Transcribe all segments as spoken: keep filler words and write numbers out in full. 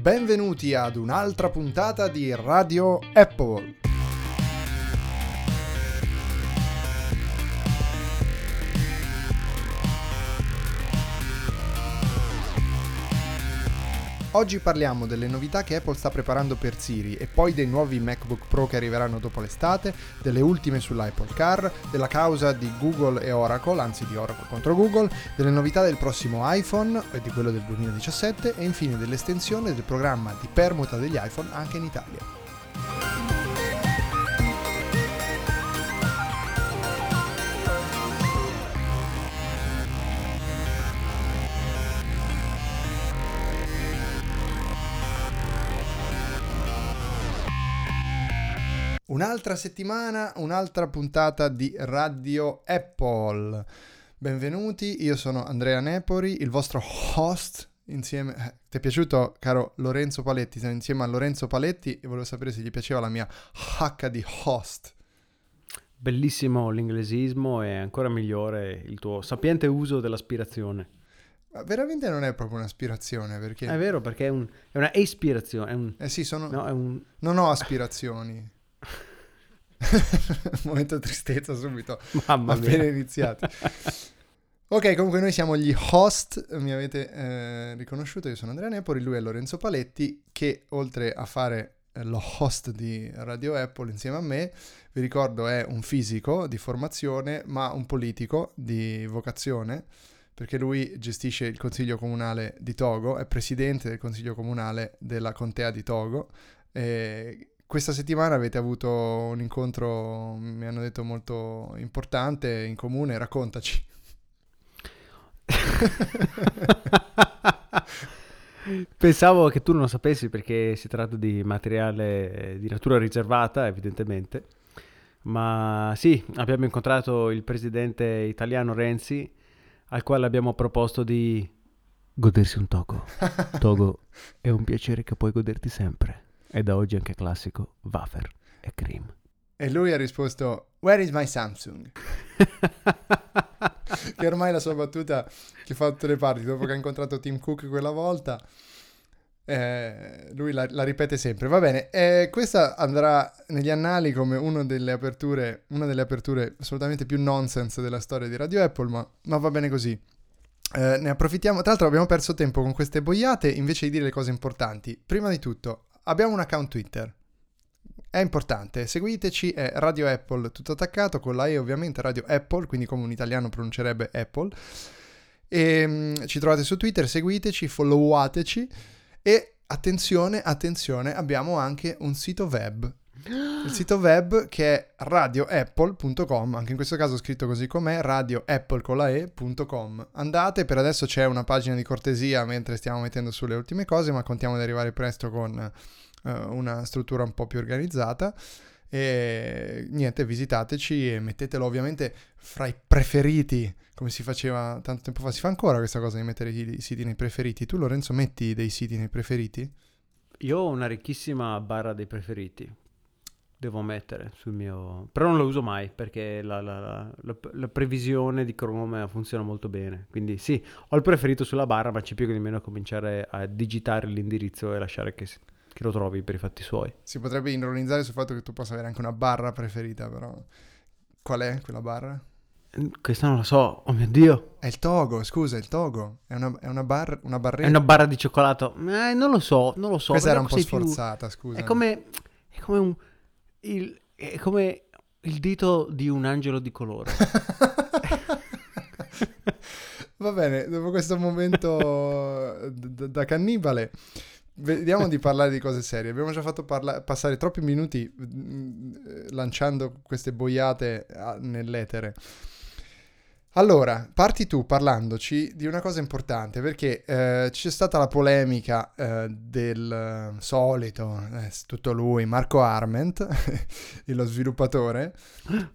Benvenuti ad un'altra puntata di Radio Apple. Oggi parliamo delle novità che Apple sta preparando per Siri e poi dei nuovi MacBook Pro che arriveranno dopo l'estate, delle ultime sull'Apple Car, della causa di Google e Oracle, anzi di Oracle contro Google, delle novità del prossimo iPhone e di quello del duemiladiciassette e infine dell'estensione del programma di permuta degli iPhone anche in Italia. Un'altra settimana, un'altra puntata di Radio Apple. Benvenuti, io sono Andrea Nepoli, il vostro host insieme... Eh, ti è piaciuto, caro Lorenzo Paletti? Sono insieme a Lorenzo Paletti e volevo sapere se gli piaceva la mia H di host. Bellissimo l'inglesismo e ancora migliore il tuo sapiente uso dell'aspirazione. Ma veramente non è proprio un'aspirazione, perché... È vero, perché è, un, è una ispirazione. È un... Eh sì, sono... No, è un... Non ho aspirazioni. Momento tristezza subito, mamma mia, appena iniziato. Ok, comunque noi siamo gli host, mi avete eh, riconosciuto, io sono Andrea Nepoli, lui è Lorenzo Paletti, che oltre a fare eh, lo host di Radio Apple insieme a me, vi ricordo è un fisico di formazione ma un politico di vocazione, perché lui gestisce il Consiglio Comunale di Togo, è presidente del Consiglio Comunale della Contea di Togo. eh, Questa settimana avete avuto un incontro, mi hanno detto, molto importante in comune, raccontaci. Pensavo che tu non lo sapessi perché si tratta di materiale di natura riservata, evidentemente. Ma sì, abbiamo incontrato il presidente italiano Renzi, al quale abbiamo proposto di godersi un Togo. Togo è un piacere che puoi goderti sempre. E da oggi anche classico wafer e cream. E lui ha risposto: "Where is my Samsung?" Che ormai è la sua battuta che fa tutte le parti. Dopo che ha incontrato Tim Cook quella volta, eh, lui la, la ripete sempre. Va bene, eh, questa andrà negli annali come una delle aperture, una delle aperture assolutamente più nonsense della storia di Radio Apple, ma, ma va bene così. Eh, ne approfittiamo. Tra l'altro abbiamo perso tempo con queste boiate invece di dire le cose importanti. Prima di tutto, abbiamo un account Twitter, è importante, seguiteci, è Radio Apple tutto attaccato con la E, ovviamente Radio Apple, quindi come un italiano pronuncerebbe Apple, e um, ci trovate su Twitter, seguiteci, followateci e attenzione, attenzione, abbiamo anche un sito web, il sito web che è radio apple punto com, anche in questo caso scritto così com'è, radioapple con la e punto com. Andate, per adesso c'è una pagina di cortesia mentre stiamo mettendo sulle ultime cose, ma contiamo di arrivare presto con uh, una struttura un po' più organizzata e niente, visitateci e mettetelo ovviamente fra i preferiti, come si faceva tanto tempo fa. Si fa ancora questa cosa di mettere i siti nei preferiti? Tu, Lorenzo, metti dei siti nei preferiti? Io ho una ricchissima barra dei preferiti, devo mettere sul mio... Però non lo uso mai perché la, la, la, la previsione di Chrome funziona molto bene. Quindi sì, ho il preferito sulla barra, ma ci piego di meno a cominciare a digitare l'indirizzo e lasciare che, che lo trovi per i fatti suoi. Si potrebbe ironizzare sul fatto che tu possa avere anche una barra preferita, però... Qual è quella barra? Questa non la so, oh mio Dio. È il Togo, scusa, è il Togo. È una, è una, bar, una barretta. È una barra di cioccolato. Eh, non lo so, non lo so. Questa era un po' sforzata, più... scusa. È come, è come un... Il, è come il dito di un angelo di colore. Va bene, dopo questo momento d- da cannibale vediamo di parlare di cose serie. Abbiamo già fatto parla- passare troppi minuti lanciando queste boiate a- nell'etere. Allora, parti tu parlandoci di una cosa importante, perché eh, c'è stata la polemica eh, del solito, eh, tutto lui, Marco Arment, lo sviluppatore,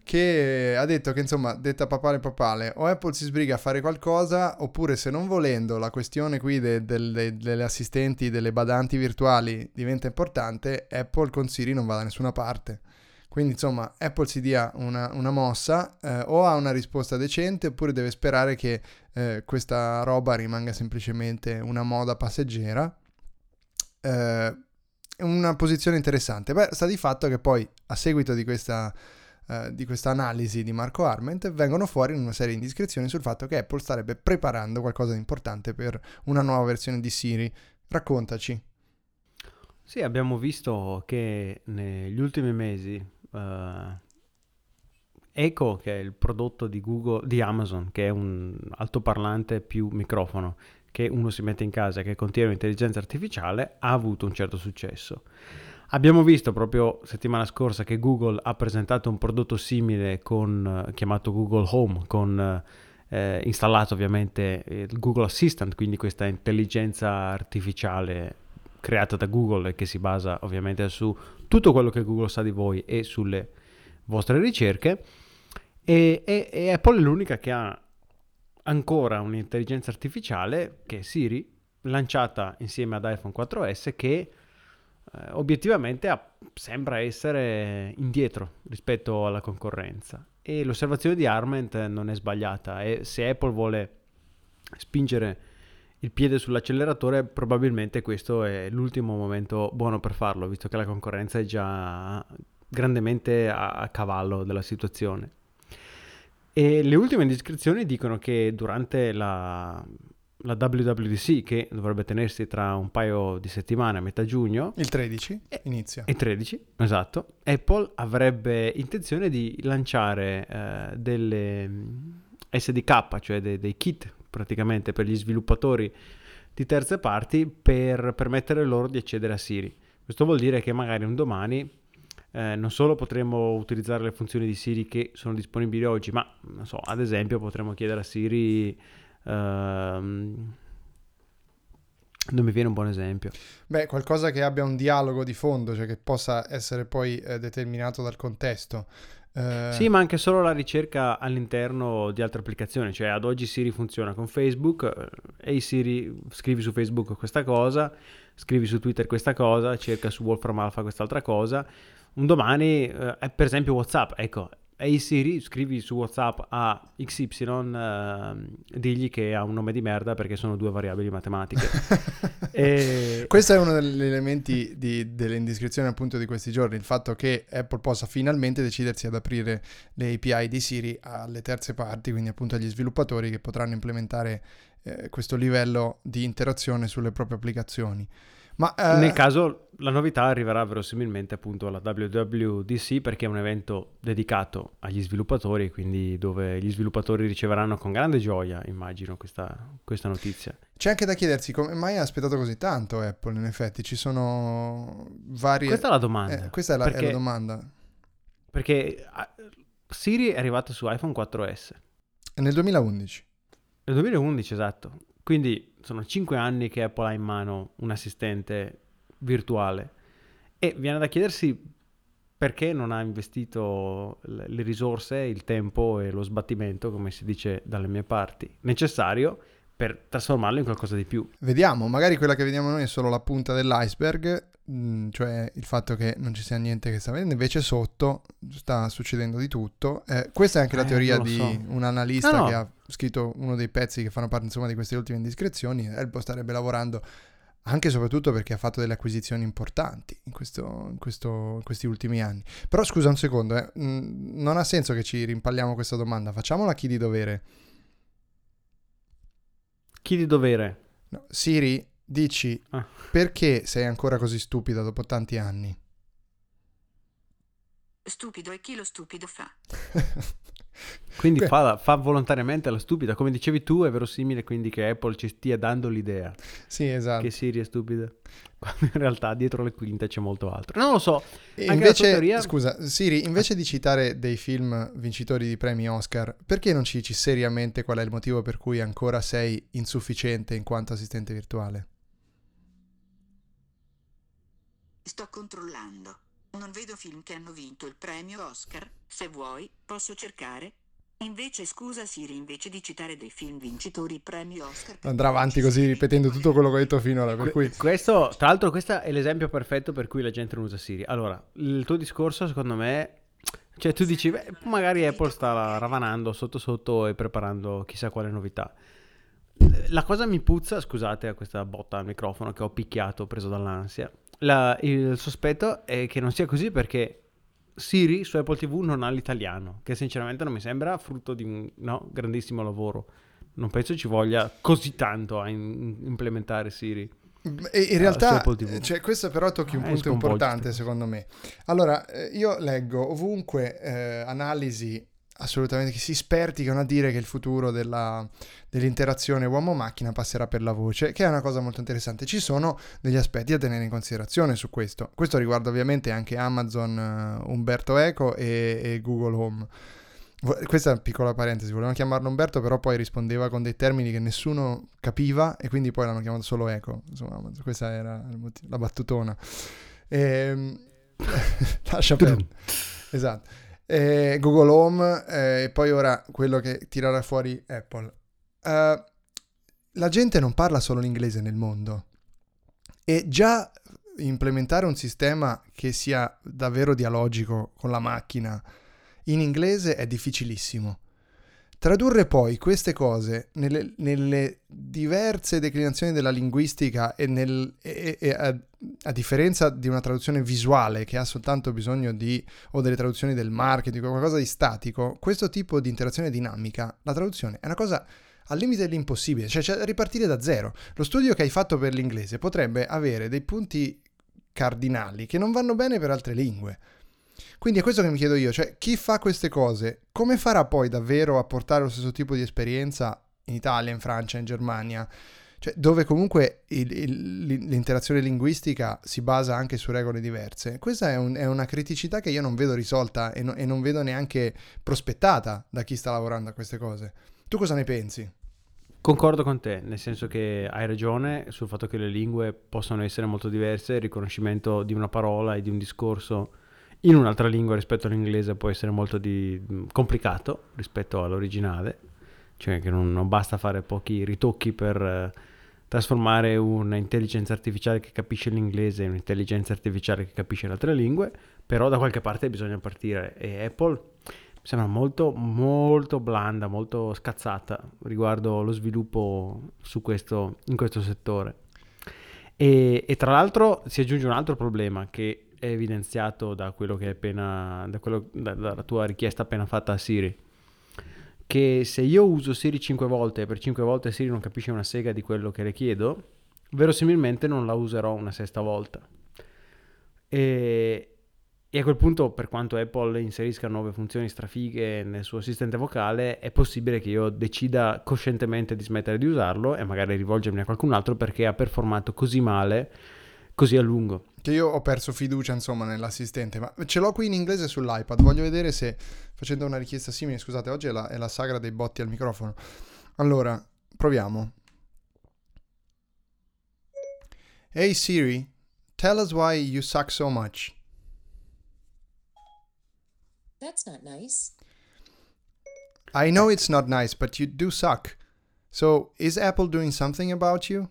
che ha detto che, insomma, detta papale papale, o Apple si sbriga a fare qualcosa, oppure, se non volendo, la questione qui de, de, de, delle assistenti, delle badanti virtuali diventa importante, Apple con Siri non va da nessuna parte. Quindi, insomma, Apple si dia una, una mossa, eh, o ha una risposta decente oppure deve sperare che eh, questa roba rimanga semplicemente una moda passeggera eh, una posizione interessante. Beh, sta di fatto che poi, a seguito di questa eh, di questa analisi di Marco Arment, vengono fuori una serie di indiscrezioni sul fatto che Apple starebbe preparando qualcosa di importante per una nuova versione di Siri. Raccontaci. Sì, abbiamo visto che negli ultimi mesi uh, Echo, che è il prodotto di Google, di Amazon, che è un altoparlante più microfono che uno si mette in casa, che contiene intelligenza artificiale, ha avuto un certo successo. Abbiamo visto proprio settimana scorsa che Google ha presentato un prodotto simile con, chiamato Google Home, con eh, installato ovviamente il Google Assistant, quindi questa intelligenza artificiale creata da Google e che si basa ovviamente su tutto quello che Google sa di voi e sulle vostre ricerche. E, e, e Apple è l'unica che ha ancora un'intelligenza artificiale, che è Siri, lanciata insieme ad iPhone quattro S, che eh, obiettivamente ha, sembra essere indietro rispetto alla concorrenza. E l'osservazione di Arment non è sbagliata, e se Apple vuole spingere il piede sull'acceleratore, probabilmente questo è l'ultimo momento buono per farlo, visto che la concorrenza è già grandemente a, a cavallo della situazione. E le ultime indiscrezioni dicono che durante la, la W W D C, che dovrebbe tenersi tra un paio di settimane, a metà giugno... il tredici e, inizia. il tredici, esatto. Apple avrebbe intenzione di lanciare eh, delle S D K, cioè de, dei kit praticamente per gli sviluppatori di terze parti, per permettere loro di accedere a Siri. Questo vuol dire che magari un domani... Eh, non solo potremo utilizzare le funzioni di Siri che sono disponibili oggi, ma non so, ad esempio potremmo chiedere a Siri ehm... non mi viene un buon esempio. Beh, qualcosa che abbia un dialogo di fondo, cioè che possa essere poi eh, determinato dal contesto. Eh... Sì, ma anche solo la ricerca all'interno di altre applicazioni, cioè ad oggi Siri funziona con Facebook, ehi Siri, scrivi su Facebook questa cosa, scrivi su Twitter questa cosa, cerca su Wolfram Alpha quest'altra cosa. Un domani, eh, per esempio WhatsApp, ecco, ehi Siri, scrivi su WhatsApp a X Y, eh, digli che ha un nome di merda perché sono due variabili matematiche. e... Questo è uno degli elementi di, delle indiscrezioni appunto di questi giorni, il fatto che Apple possa finalmente decidersi ad aprire le A P I di Siri alle terze parti, quindi appunto agli sviluppatori che potranno implementare eh, questo livello di interazione sulle proprie applicazioni. Ma, uh... nel caso la novità arriverà verosimilmente appunto alla W W D C, perché è un evento dedicato agli sviluppatori, quindi dove gli sviluppatori riceveranno con grande gioia, immagino, questa, questa notizia. C'è anche da chiedersi come mai ha aspettato così tanto Apple, in effetti ci sono varie... Questa è la domanda. Eh, questa è la, perché, è la domanda. Perché Siri è arrivata su iPhone quattro S. E nel duemilaundici. Nel duemilaundici, esatto. Quindi sono cinque anni che Apple ha in mano un assistente virtuale, e viene da chiedersi perché non ha investito le risorse, il tempo e lo sbattimento, come si dice dalle mie parti, necessario per trasformarlo in qualcosa di più. Vediamo, magari quella che vediamo noi è solo la punta dell'iceberg, cioè il fatto che non ci sia niente che sta avvenendo, invece sotto sta succedendo di tutto. Eh, questa è anche eh, la teoria di so. un analista no, no. che ha scritto uno dei pezzi che fanno parte insomma di queste ultime indiscrezioni. Apple starebbe lavorando anche e soprattutto perché ha fatto delle acquisizioni importanti in, questo, in, questo, in questi ultimi anni. Però scusa un secondo, eh, non ha senso che ci rimpalliamo questa domanda, facciamola chi di dovere. Chi di dovere? No, Siri... Dici, ah. perché sei ancora così stupida dopo tanti anni? Stupido è chi lo stupido fa. Quindi que- fa, fa volontariamente la stupida. Come dicevi tu, è verosimile quindi che Apple ci stia dando l'idea. Sì, esatto. Che Siri è stupida. Quando in realtà dietro le quinte c'è molto altro. Non lo so. Anche invece, la tua teoria... Scusa, Siri, invece di citare dei film vincitori di premi Oscar, perché non ci dici seriamente qual è il motivo per cui ancora sei insufficiente in quanto assistente virtuale? Sto controllando. Non vedo film che hanno vinto il premio Oscar, se vuoi posso cercare. Invece scusa Siri, invece di citare dei film vincitori premio Oscar... Andrà avanti così ripetendo tutto quello che ho detto finora, per cui... Questo, tra l'altro, questo è l'esempio perfetto per cui la gente non usa Siri. Allora, il tuo discorso secondo me... Cioè tu dici, beh, magari Apple sta ravanando sotto sotto e preparando chissà quale novità. la cosa mi puzza, scusate questa botta al microfono che ho picchiato preso dall'ansia, la, il sospetto è che non sia così, perché Siri su Apple tivù non ha l'italiano, che sinceramente non mi sembra frutto di un no, grandissimo lavoro. Non penso ci voglia così tanto a in- implementare Siri. In realtà, cioè, questo però tocchi un ah, punto importante secondo me. Allora, io leggo ovunque eh, analisi assolutamente che si sperticano a dire che il futuro della, dell'interazione uomo-macchina passerà per la voce, che è una cosa molto interessante. Ci sono degli aspetti da tenere in considerazione su questo. Questo riguarda ovviamente anche Amazon, uh, Umberto Eco e, e Google Home. Questa è una piccola parentesi, volevano chiamarlo Umberto, però poi rispondeva con dei termini che nessuno capiva e quindi poi l'hanno chiamato solo Echo. Insomma, questa era la battutona. E... Lascia perdere. Esatto. E Google Home eh, e poi ora quello che tirerà fuori Apple. Uh, la gente non parla solo l'inglese nel mondo e già implementare un sistema che sia davvero dialogico con la macchina in inglese è difficilissimo. Tradurre poi queste cose nelle, nelle diverse declinazioni della linguistica e, nel, e, e a, a differenza di una traduzione visuale che ha soltanto bisogno di, o delle traduzioni del marketing, qualcosa di statico, questo tipo di interazione dinamica, la traduzione è una cosa al limite dell'impossibile, cioè, cioè ripartire da zero. Lo studio che hai fatto per l'inglese potrebbe avere dei punti cardinali che non vanno bene per altre lingue. Quindi è questo che mi chiedo io, cioè chi fa queste cose, come farà poi davvero a portare lo stesso tipo di esperienza in Italia, in Francia, in Germania, cioè dove comunque il, il, l'interazione linguistica si basa anche su regole diverse? Questa è, un, è una criticità che io non vedo risolta e, no, e non vedo neanche prospettata da chi sta lavorando a queste cose. Tu cosa ne pensi? Concordo con te, nel senso che hai ragione sul fatto che le lingue possono essere molto diverse, il riconoscimento di una parola e di un discorso in un'altra lingua rispetto all'inglese può essere molto di... complicato rispetto all'originale, cioè che non, non basta fare pochi ritocchi per eh, trasformare un'intelligenza artificiale che capisce l'inglese in un'intelligenza artificiale che capisce le altre lingue, però da qualche parte bisogna partire e Apple mi sembra molto molto blanda, molto scazzata riguardo lo sviluppo su questo, in questo settore. E, e tra l'altro si aggiunge un altro problema che è evidenziato da quello che è appena da quello, da, dalla tua richiesta appena fatta a Siri, che se io uso Siri cinque volte e per cinque volte Siri non capisce una sega di quello che le chiedo, verosimilmente non la userò una sesta volta e, e a quel punto, per quanto Apple inserisca nuove funzioni strafighe nel suo assistente vocale, è possibile che io decida coscientemente di smettere di usarlo e magari rivolgermi a qualcun altro perché ha performato così male così a lungo. Che io ho perso fiducia insomma nell'assistente, ma ce l'ho qui in inglese sull'iPad, voglio vedere se facendo una richiesta simile, scusate oggi è la, è la sagra dei botti al microfono. Allora, proviamo. Hey Siri, tell us why you suck so much. That's not nice. I know it's not nice, but you do suck. So, is Apple doing something about you?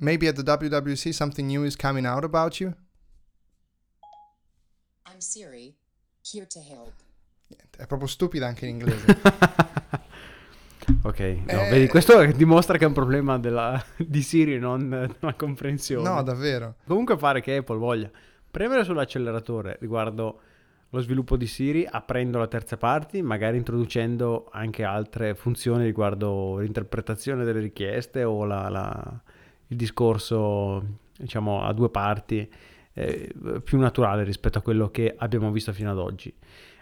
Maybe at the W W D C something new is coming out about you? I'm Siri, here to help. Niente, è proprio stupida anche in inglese. Ok, no, eh... vedi, questo dimostra che è un problema della, di Siri, non della comprensione. No, davvero. Comunque pare che Apple voglia premere sull'acceleratore riguardo lo sviluppo di Siri, aprendo la terza parte, magari introducendo anche altre funzioni riguardo l'interpretazione delle richieste o la... la il discorso, diciamo, a due parti, eh, più naturale rispetto a quello che abbiamo visto fino ad oggi.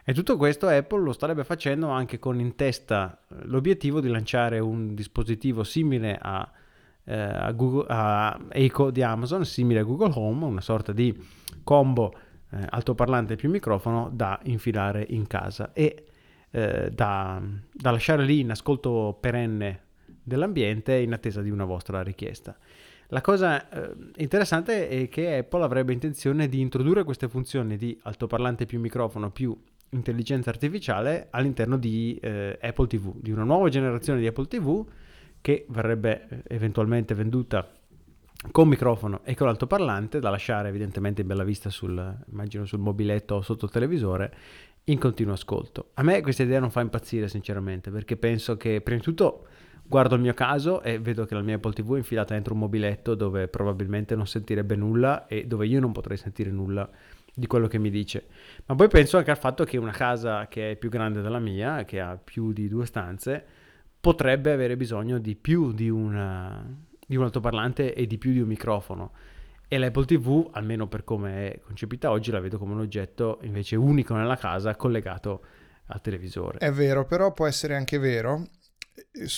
E tutto questo Apple lo starebbe facendo anche con in testa l'obiettivo di lanciare un dispositivo simile a, eh, a, Google, a Echo di Amazon, simile a Google Home, una sorta di combo eh, altoparlante più microfono da infilare in casa e eh, da, da lasciare lì in ascolto perenne dell'ambiente in attesa di una vostra richiesta. La cosa eh, interessante è che Apple avrebbe intenzione di introdurre queste funzioni di altoparlante più microfono più intelligenza artificiale all'interno di eh, Apple tivù, di una nuova generazione di Apple tivù che verrebbe eventualmente venduta con microfono e con altoparlante da lasciare evidentemente in bella vista sul, immagino sul mobiletto o sotto il televisore in continuo ascolto. A me questa idea non fa impazzire sinceramente, perché penso che prima di tutto Guardo il mio caso e vedo che la mia Apple tivù è infilata dentro un mobiletto dove probabilmente non sentirebbe nulla e dove io non potrei sentire nulla di quello che mi dice. Ma poi penso anche al fatto che una casa che è più grande della mia, che ha più di due stanze, potrebbe avere bisogno di più di, una, di un altoparlante e di più di un microfono. E l'Apple tivù, almeno per come è concepita oggi, la vedo come un oggetto invece unico nella casa collegato al televisore. È vero, però può essere anche vero,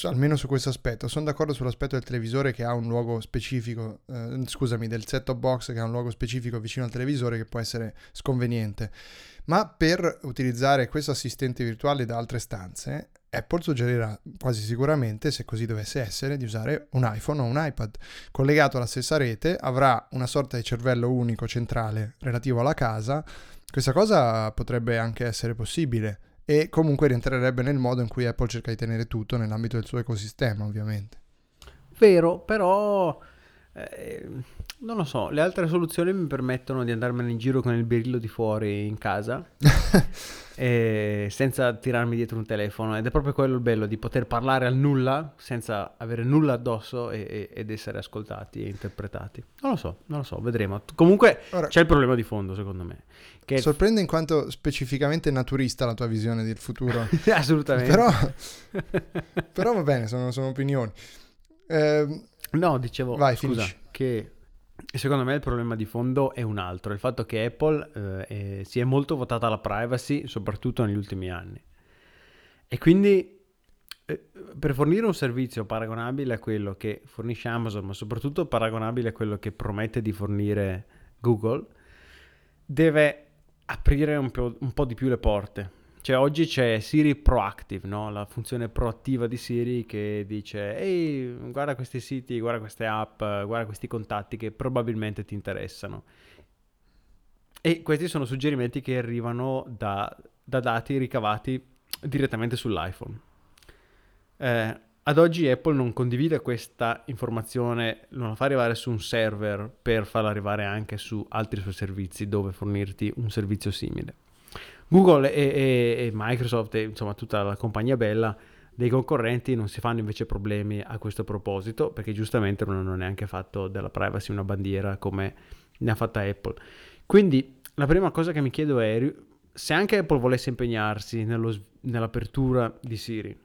almeno su questo aspetto. Sono d'accordo sull'aspetto del televisore che ha un luogo specifico, eh, scusami, del set-top box che ha un luogo specifico vicino al televisore che può essere sconveniente. Ma per utilizzare questo assistente virtuale da altre stanze, Apple suggerirà quasi sicuramente, se così dovesse essere, di usare un iPhone o un iPad. Collegato alla stessa rete, avrà una sorta di cervello unico centrale relativo alla casa. Questa cosa potrebbe anche essere possibile e comunque rientrerebbe nel modo in cui Apple cerca di tenere tutto nell'ambito del suo ecosistema, ovviamente. Vero, però eh, non lo so, le altre soluzioni mi permettono di andarmene in giro con il birillo di fuori in casa e senza tirarmi dietro un telefono, ed è proprio quello il bello, di poter parlare al nulla senza avere nulla addosso e, e, ed essere ascoltati e interpretati. Non lo so, non lo so, vedremo. Comunque ora, c'è il problema di fondo, secondo me, che sorprende in quanto specificamente naturista la tua visione del futuro. Assolutamente. Però, però va bene, sono, sono opinioni. Eh, no, dicevo, vai, scusa, finisci. Che secondo me il problema di fondo è un altro, il fatto che Apple eh, si è molto votata alla privacy, soprattutto negli ultimi anni. E quindi eh, per fornire un servizio paragonabile a quello che fornisce Amazon, ma soprattutto paragonabile a quello che promette di fornire Google, deve aprire un po', un po' di più le porte. Cioè oggi c'è Siri Proactive, no? La funzione proattiva di Siri che dice ehi, guarda questi siti, guarda queste app, guarda questi contatti che probabilmente ti interessano. E questi sono suggerimenti che arrivano da, da dati ricavati direttamente sull'iPhone. Eh, ad oggi Apple non condivide questa informazione, non la fa arrivare su un server per farla arrivare anche su altri suoi servizi dove fornirti un servizio simile. Google e, e, e Microsoft e insomma tutta la compagnia bella dei concorrenti non si fanno invece problemi a questo proposito, perché giustamente non hanno neanche fatto della privacy una bandiera come ne ha fatta Apple. Quindi la prima cosa che mi chiedo è se anche Apple volesse impegnarsi nello, nell'apertura di Siri,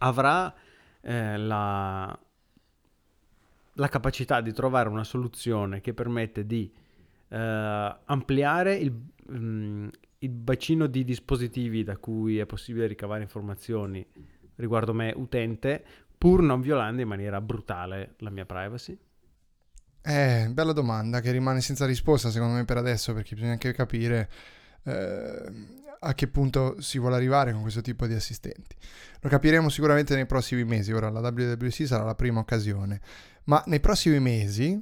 avrà eh, la, la capacità di trovare una soluzione che permette di eh, ampliare il mh, il bacino di dispositivi da cui è possibile ricavare informazioni riguardo me utente, pur non violando in maniera brutale la mia privacy? Eh, bella domanda che rimane senza risposta secondo me per adesso, perché bisogna anche capire eh, a che punto si vuole arrivare con questo tipo di assistenti. Lo capiremo sicuramente nei prossimi mesi. Ora la W W D C sarà la prima occasione, ma nei prossimi mesi,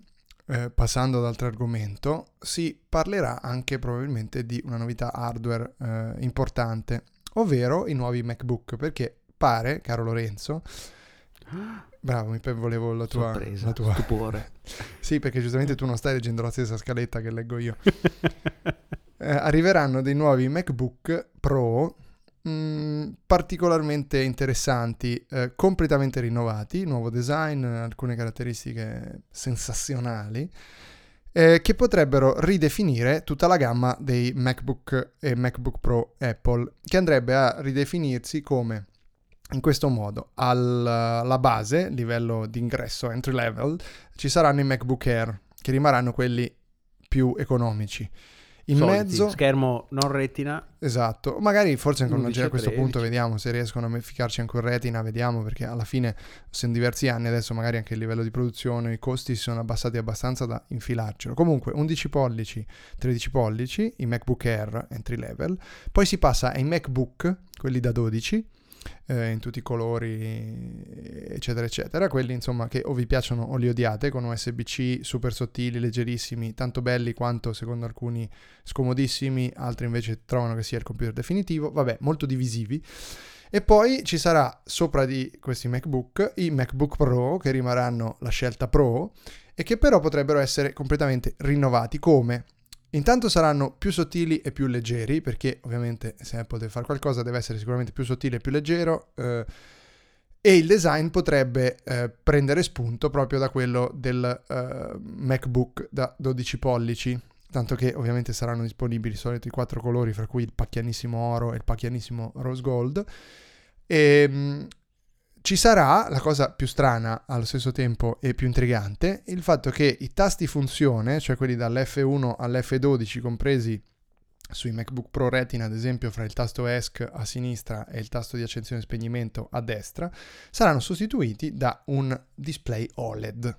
Eh, passando ad altro argomento, si parlerà anche probabilmente di una novità hardware eh, importante, ovvero i nuovi MacBook, perché pare, caro Lorenzo, bravo, mi volevo la tua sorpresa, la tua stupore. Sì, perché giustamente tu non stai leggendo la stessa scaletta che leggo io. eh, arriveranno dei nuovi MacBook Pro mh, particolarmente interessanti, eh, completamente rinnovati, nuovo design, alcune caratteristiche sensazionali eh, che potrebbero ridefinire tutta la gamma dei MacBook e MacBook Pro Apple, che andrebbe a ridefinirsi come in questo modo: alla base, livello di ingresso entry level, ci saranno i MacBook Air, che rimarranno quelli più economici. In Solti, mezzo schermo non retina, esatto, magari forse anche undici, a questo tredici. Punto vediamo se riescono a ficcarci anche un retina, vediamo, perché alla fine sono diversi anni adesso, magari anche il livello di produzione, i costi si sono abbassati abbastanza da infilarcelo. Comunque undici pollici, tredici pollici i MacBook Air entry level, poi si passa ai MacBook, quelli da dodici eh, in tutti i colori eccetera eccetera, quelli insomma che o vi piacciono o li odiate, con U S B C super sottili, leggerissimi, tanto belli quanto secondo alcuni scomodissimi, altri invece trovano che sia il computer definitivo, vabbè, molto divisivi. E poi ci sarà sopra di questi MacBook i MacBook Pro, che rimarranno la scelta Pro e che però potrebbero essere completamente rinnovati. Come? Intanto saranno più sottili e più leggeri, perché ovviamente se Apple deve fare qualcosa deve essere sicuramente più sottile e più leggero, eh, e il design potrebbe eh, prendere spunto proprio da quello del eh, MacBook da dodici pollici, tanto che ovviamente saranno disponibili i soliti quattro colori, fra cui il pacchianissimo oro e il pacchianissimo rose gold. E, mh, ci sarà, la cosa più strana allo stesso tempo e più intrigante, il fatto che i tasti funzione, cioè quelli dall'F uno all'F dodici compresi sui MacBook Pro Retina, ad esempio, fra il tasto ESC a sinistra e il tasto di accensione e spegnimento a destra, saranno sostituiti da un display O L E D.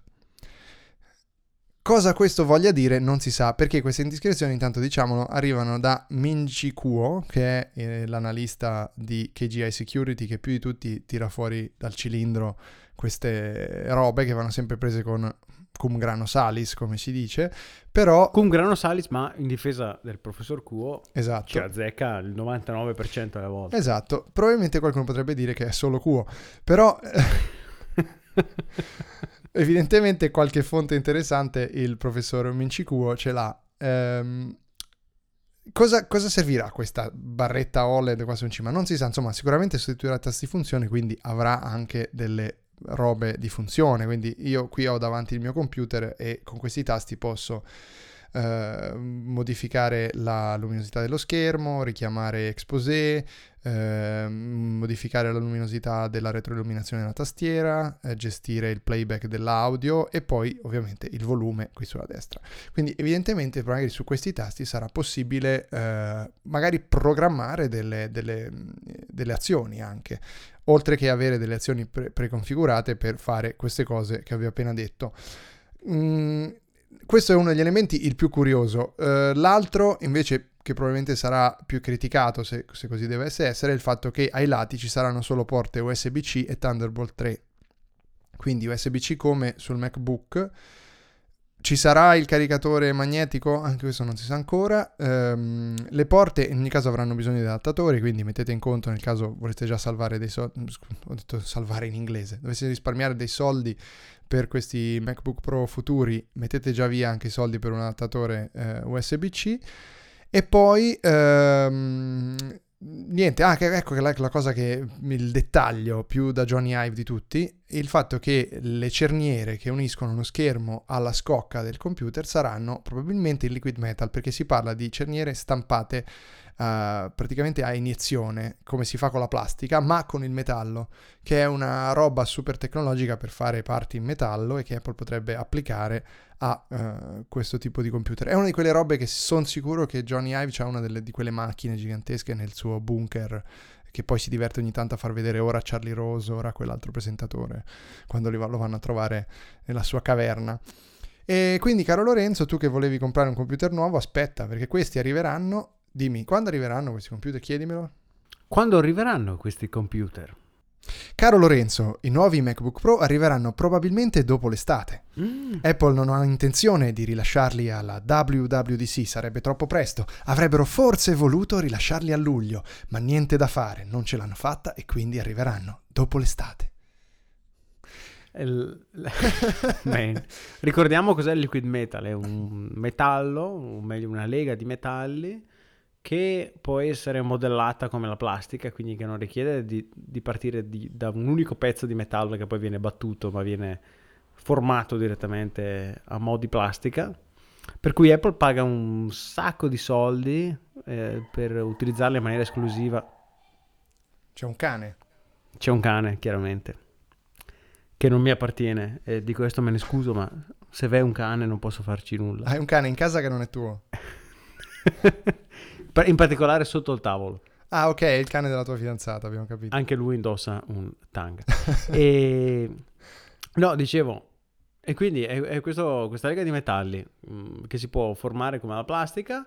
Cosa questo voglia dire non si sa, perché queste indiscrezioni, intanto diciamolo, arrivano da Ming-Chi Kuo, che è eh, l'analista di K G I Security, che più di tutti tira fuori dal cilindro queste robe che vanno sempre prese con cum grano salis, come si dice, però... Cum grano salis, ma in difesa del professor Kuo, esatto, ci azzecca il novantanove per cento delle volte. Esatto, probabilmente qualcuno potrebbe dire che è solo Kuo, però... Evidentemente qualche fonte interessante il professor Ming-Chi Kuo ce l'ha. Ehm, cosa, cosa servirà questa barretta O L E D qua su in cima? Non si sa, insomma, sicuramente sostituirà tasti funzione, quindi avrà anche delle robe di funzione. Quindi io qui ho davanti il mio computer e con questi tasti posso eh, modificare la luminosità dello schermo, richiamare exposé, Eh, modificare la luminosità della retroilluminazione della tastiera, eh, gestire il playback dell'audio e poi ovviamente il volume qui sulla destra. Quindi evidentemente magari su questi tasti sarà possibile eh, magari programmare delle, delle, delle azioni anche, oltre che avere delle azioni pre- preconfigurate per fare queste cose che vi ho appena detto. Mm, questo è uno degli elementi, il più curioso. Eh, l'altro invece, che probabilmente sarà più criticato, se, se così deve essere, il fatto che ai lati ci saranno solo porte U S B C e Thunderbolt tre. Quindi U S B C come sul MacBook. Ci sarà il caricatore magnetico? Anche questo non si sa ancora. Ehm, le porte in ogni caso avranno bisogno di adattatori, quindi mettete in conto nel caso voleste già salvare dei soldi, ho detto salvare in inglese, doveste risparmiare dei soldi per questi MacBook Pro futuri, mettete già via anche i soldi per un adattatore eh, U S B C. E poi, ehm, niente, ah, ecco la, la cosa che, il dettaglio più da Johnny Ive di tutti, il fatto che le cerniere che uniscono lo schermo alla scocca del computer saranno probabilmente in liquid metal, perché si parla di cerniere stampate eh, praticamente a iniezione, come si fa con la plastica, ma con il metallo, che è una roba super tecnologica per fare parti in metallo e che Apple potrebbe applicare a uh, questo tipo di computer. È una di quelle robe che sono sicuro che Johnny Ive c'ha, una delle, di quelle macchine gigantesche nel suo bunker, che poi si diverte ogni tanto a far vedere ora Charlie Rose, ora quell'altro presentatore, quando li va, lo vanno a trovare nella sua caverna. E quindi, caro Lorenzo, tu che volevi comprare un computer nuovo, aspetta, perché questi arriveranno. Dimmi, quando arriveranno questi computer? Chiedimelo. Quando arriveranno questi computer? Caro Lorenzo, i nuovi MacBook Pro arriveranno probabilmente dopo l'estate. Mm. Apple non ha intenzione di rilasciarli alla W W D C, sarebbe troppo presto. Avrebbero forse voluto rilasciarli a luglio, ma niente da fare, non ce l'hanno fatta e quindi arriveranno dopo l'estate. Il... Ricordiamo cos'è il liquid metal, è un metallo, o meglio una lega di metalli, che può essere modellata come la plastica, quindi che non richiede di, di partire di, da un unico pezzo di metallo che poi viene battuto, ma viene formato direttamente a mo' di plastica, per cui Apple paga un sacco di soldi eh, per utilizzarla in maniera esclusiva. C'è un cane. C'è un cane, chiaramente, che non mi appartiene, e di questo me ne scuso, ma se v'è un cane non posso farci nulla. Hai un cane in casa che non è tuo? In particolare sotto il tavolo. Ah, ok, il cane della tua fidanzata, abbiamo capito. Anche lui indossa un tanga. E... No, dicevo, e quindi è, è questo, questa lega di metalli mh, che si può formare come la plastica,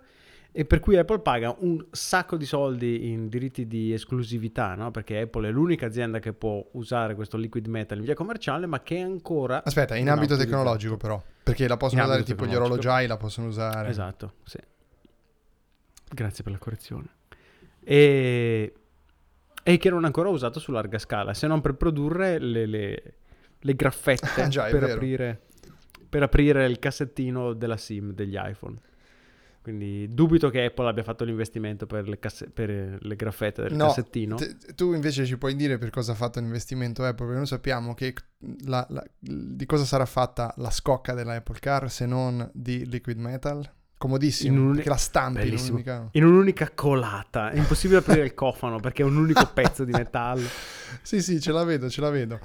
e per cui Apple paga un sacco di soldi in diritti di esclusività, no? Perché Apple è l'unica azienda che può usare questo liquid metal in via commerciale, ma che ancora... Aspetta, in ambito tecnologico però, perché la possono usare tipo gli orologiai, la possono usare... Esatto, sì. Grazie per la correzione. E... e che non è ancora usato su larga scala, se non per produrre le, le, le graffette ah, già, per, aprire, per aprire il cassettino della SIM degli iPhone. Quindi dubito che Apple abbia fatto l'investimento per le, casse- per le graffette del no, cassettino. T- tu invece ci puoi dire per cosa ha fatto l'investimento Apple, perché noi sappiamo che la, la, di cosa sarà fatta la scocca della Apple Car se non di liquid metal. Comodissimo, perché la stampi in, un'unica... in un'unica colata. È impossibile aprire il cofano perché è un unico pezzo di metallo. Sì, sì, ce la vedo, ce la vedo.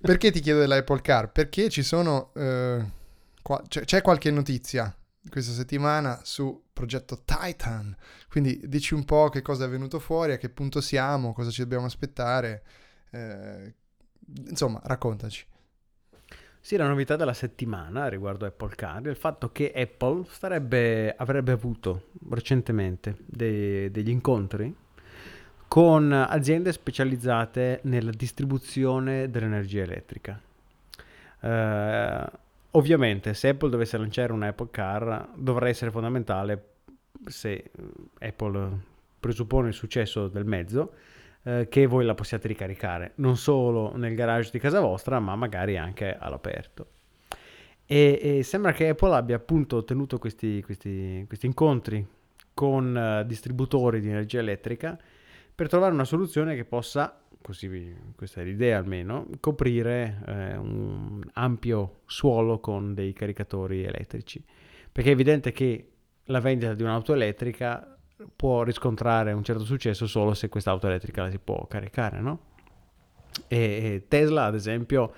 Perché ti chiedo dell'Apple Car? Perché ci sono... Eh, qua... c'è, c'è qualche notizia questa settimana su progetto Titan, quindi dici un po' che cosa è venuto fuori, a che punto siamo, cosa ci dobbiamo aspettare, eh, insomma raccontaci. Sì, la novità della settimana riguardo Apple Car è il fatto che Apple starebbe, avrebbe avuto recentemente de, degli incontri con aziende specializzate nella distribuzione dell'energia elettrica. eh, Ovviamente se Apple dovesse lanciare un Apple Car dovrà essere fondamentale, se Apple presuppone il successo del mezzo, eh, che voi la possiate ricaricare non solo nel garage di casa vostra ma magari anche all'aperto. E, e sembra che Apple abbia appunto tenuto questi, questi, questi incontri con eh, distributori di energia elettrica per trovare una soluzione che possa, così questa è l'idea almeno, coprire eh, un ampio suolo con dei caricatori elettrici, perché è evidente che la vendita di un'auto elettrica può riscontrare un certo successo solo se quest'auto elettrica la si può caricare, no? E, e Tesla ad esempio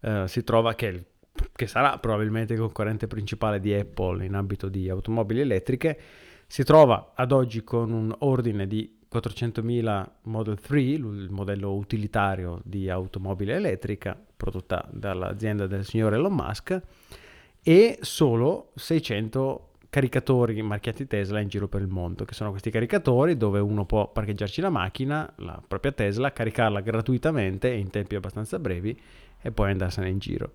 eh, si trova che, che sarà probabilmente il concorrente principale di Apple in ambito di automobili elettriche, si trova ad oggi con un ordine di quattrocentomila Model tre, il modello utilitario di automobile elettrica prodotta dall'azienda del signor Elon Musk, e solo seicento caricatori marchiati Tesla in giro per il mondo, che sono questi caricatori dove uno può parcheggiarci la macchina, la propria Tesla, caricarla gratuitamente in tempi abbastanza brevi e poi andarsene in giro.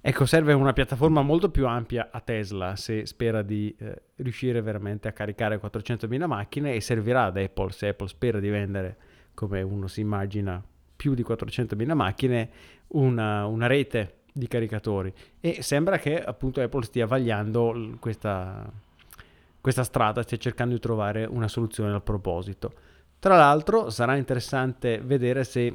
Ecco, serve una piattaforma molto più ampia a Tesla se spera di eh, riuscire veramente a caricare quattrocentomila macchine, e servirà ad Apple se Apple spera di vendere, come uno si immagina, più di quattrocentomila macchine, una, una rete di caricatori. E sembra che appunto Apple stia vagliando questa, questa strada, stia cercando di trovare una soluzione al proposito. Tra l'altro sarà interessante vedere se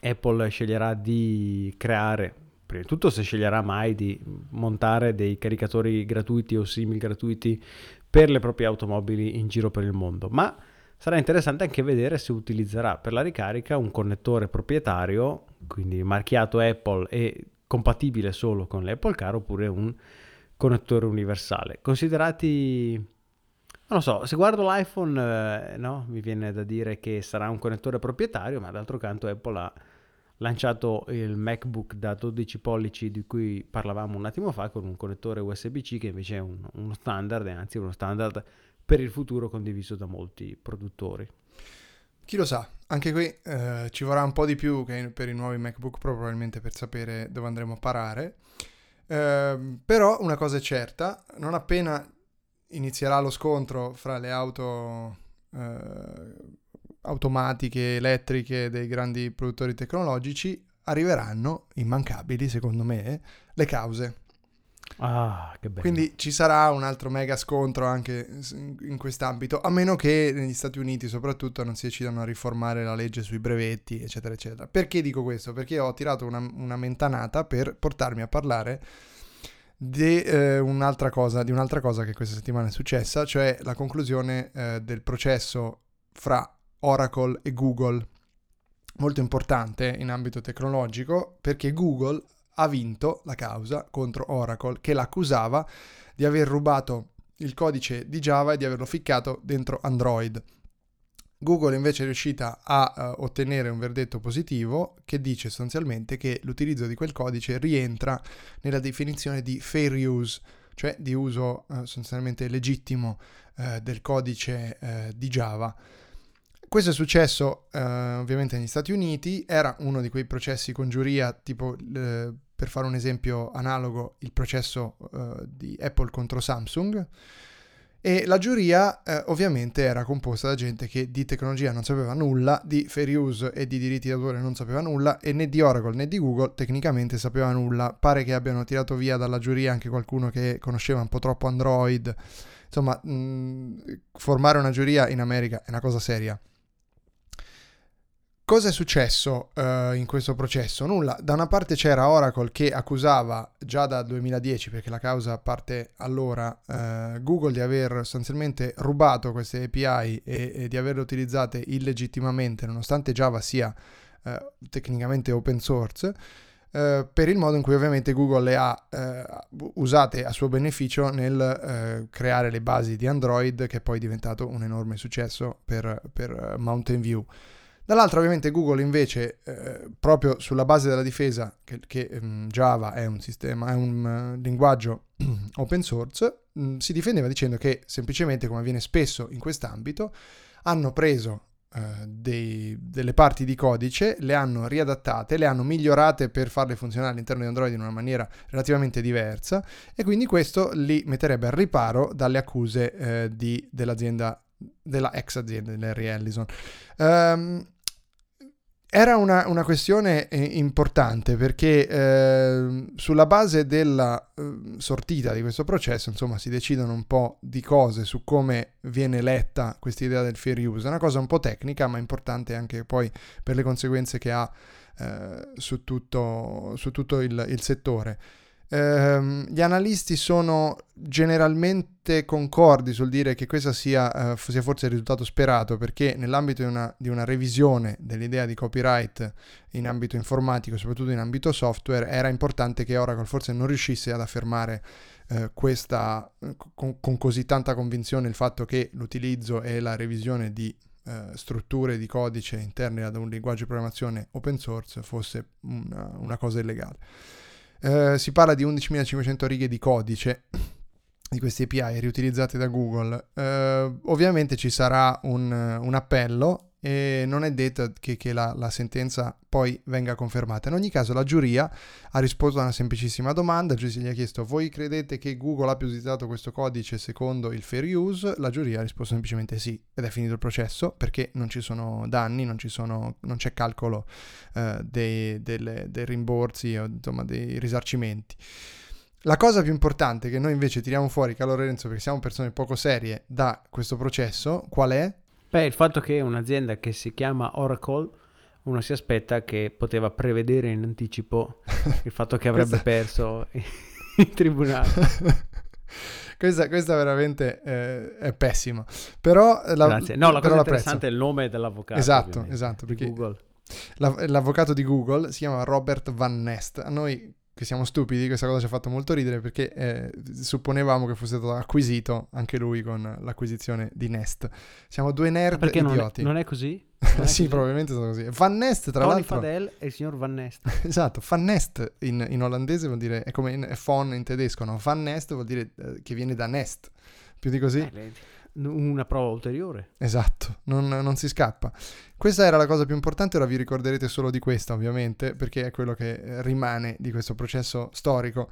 Apple sceglierà di creare, prima di tutto se sceglierà mai di montare dei caricatori gratuiti o simil gratuiti per le proprie automobili in giro per il mondo, ma sarà interessante anche vedere se utilizzerà per la ricarica un connettore proprietario, quindi marchiato Apple e compatibile solo con l'Apple Car, oppure un connettore universale. Considerati, non lo so, se guardo l'iPhone, eh, no, mi viene da dire che sarà un connettore proprietario, ma d'altro canto Apple ha lanciato il MacBook da dodici pollici di cui parlavamo un attimo fa con un connettore U S B C che invece è un, uno standard, anzi uno standard per il futuro condiviso da molti produttori. Chi lo sa, anche qui eh, ci vorrà un po' di più che per i nuovi MacBook Pro probabilmente per sapere dove andremo a parare, eh, però una cosa è certa, non appena inizierà lo scontro fra le auto... Eh, automatiche, elettriche dei grandi produttori tecnologici, arriveranno immancabili secondo me le cause. Ah, che bello. Quindi ci sarà un altro mega scontro anche in quest'ambito, a meno che negli Stati Uniti soprattutto non si decidano a riformare la legge sui brevetti eccetera eccetera. Perché dico questo? Perché ho tirato una, una mentanata per portarmi a parlare di eh, un'altra cosa, di un'altra cosa che questa settimana è successa, cioè la conclusione eh, del processo fra Oracle e Google, molto importante in ambito tecnologico, perché Google ha vinto la causa contro Oracle che l'accusava di aver rubato il codice di Java e di averlo ficcato dentro Android. Google invece è riuscita a uh, ottenere un verdetto positivo che dice sostanzialmente che l'utilizzo di quel codice rientra nella definizione di fair use, cioè di uso uh, sostanzialmente legittimo uh, del codice uh, di Java. Questo è successo eh, ovviamente negli Stati Uniti, era uno di quei processi con giuria, tipo eh, per fare un esempio analogo, il processo eh, di Apple contro Samsung, e la giuria eh, ovviamente era composta da gente che di tecnologia non sapeva nulla, di fair use e di diritti d'autore non sapeva nulla, e né di Oracle né di Google tecnicamente sapeva nulla. Pare che abbiano tirato via dalla giuria anche qualcuno che conosceva un po' troppo Android, insomma, mh, formare una giuria in America è una cosa seria. Cosa è successo uh, in questo processo? Nulla. Da una parte c'era Oracle che accusava già dal duemiladieci, perché la causa parte allora, uh, Google di aver sostanzialmente rubato queste A P I e, e di averle utilizzate illegittimamente, nonostante Java sia uh, tecnicamente open source, uh, per il modo in cui ovviamente Google le ha uh, usate a suo beneficio nel uh, creare le basi di Android, che è poi diventato un enorme successo per, per uh, Mountain View. Dall'altra ovviamente Google invece, eh, proprio sulla base della difesa, che, che um, Java è un sistema, è un uh, linguaggio open source, mh, si difendeva dicendo che semplicemente, come avviene spesso in quest'ambito, hanno preso eh, dei, delle parti di codice, le hanno riadattate, le hanno migliorate per farle funzionare all'interno di Android in una maniera relativamente diversa, e quindi questo li metterebbe al riparo dalle accuse eh, di, dell'azienda, della ex azienda dell'Harry Ellison. Um, Era una, una questione importante perché eh, sulla base della eh, sortita di questo processo, insomma, si decidono un po' di cose su come viene letta questa idea del fair use. È una cosa un po' tecnica, ma importante anche poi per le conseguenze che ha eh, su tutto, su tutto il, il settore. Eh, gli analisti sono generalmente concordi sul dire che questo sia, eh, sia forse il risultato sperato, perché nell'ambito di una, di una revisione dell'idea di copyright in ambito informatico, soprattutto in ambito software, era importante che Oracle forse non riuscisse ad affermare eh, questa con, con così tanta convinzione il fatto che l'utilizzo e la revisione di Uh, strutture di codice interne ad un linguaggio di programmazione open source fosse una, una cosa illegale. Uh, si parla di undicimilacinquecento righe di codice di queste A P I riutilizzate da Google. Uh, ovviamente ci sarà un, un appello e non è detto che, che la, la sentenza poi venga confermata. In ogni caso la giuria ha risposto a una semplicissima domanda. Il giudice gli ha chiesto: voi credete che Google abbia utilizzato questo codice secondo il fair use? La giuria ha risposto semplicemente sì, ed è finito il processo, perché non ci sono danni, non, ci sono, non c'è calcolo eh, dei, delle, dei rimborsi o insomma dei risarcimenti. La cosa più importante che noi invece tiriamo fuori, caro Lorenzo, perché siamo persone poco serie, da questo processo qual è? Beh, il fatto che un'azienda che si chiama Oracle, uno si aspetta che poteva prevedere in anticipo il fatto che avrebbe questa... perso il tribunale. questa, questa veramente eh, è pessima. Però la, Grazie. No, la cosa interessante è il nome dell'avvocato. Esatto, ovviamente. Esatto. Perché Google. La, l'avvocato di Google si chiama Robert Van Nest. A noi che siamo stupidi questa cosa ci ha fatto molto ridere, perché eh, supponevamo che fosse stato acquisito anche lui con l'acquisizione di Nest. Siamo due nerd perché idioti. Non è, non è così? Non è sì, così. Probabilmente è stato così. Van Nest, tra Tony l'altro. Fadel e il signor Van Nest. Esatto, Van Nest in, in olandese vuol dire, è come in, è Fon in tedesco, no? Van Nest vuol dire eh, che viene da Nest. Più di così? Eh, una prova ulteriore. Esatto, non, non si scappa. Questa era la cosa più importante, ora vi ricorderete solo di questa ovviamente, perché è quello che rimane di questo processo storico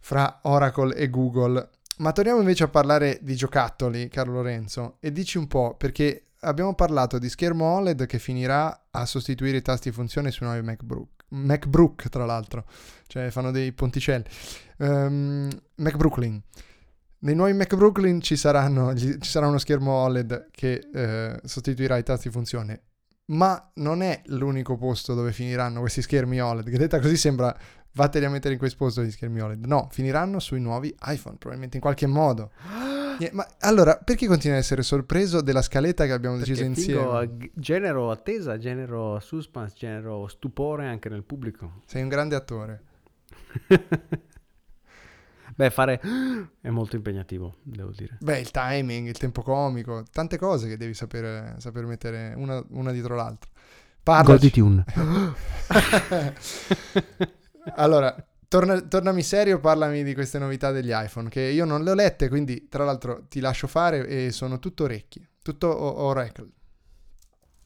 fra Oracle e Google. Ma torniamo invece a parlare di giocattoli, caro Lorenzo, e dici un po', perché abbiamo parlato di schermo O L E D che finirà a sostituire i tasti funzione sui nuovi MacBook. MacBook, tra l'altro, cioè fanno dei ponticelli. Um, MacBrookling. Nei nuovi MacBook ci saranno ci sarà uno schermo O L E D che eh, sostituirà i tasti funzione, ma non è l'unico posto dove finiranno questi schermi O L E D, che detta così sembra vattene a mettere in questo posto gli schermi O L E D. No, finiranno sui nuovi iPhone, probabilmente, in qualche modo. Ma allora, perché continui ad essere sorpreso della scaletta che abbiamo deciso perché insieme? Figo, genero attesa, genero suspense, genero stupore anche nel pubblico. Sei un grande attore. Beh, fare è molto impegnativo, devo dire. Beh, il timing, il tempo comico, tante cose che devi sapere, saper mettere una, una dietro l'altra. Parlaci. Goditi un. Allora, torna, tornami serio, parlami di queste novità degli iPhone, che io non le ho lette, quindi tra l'altro ti lascio fare e sono tutto orecchi, tutto Oracle.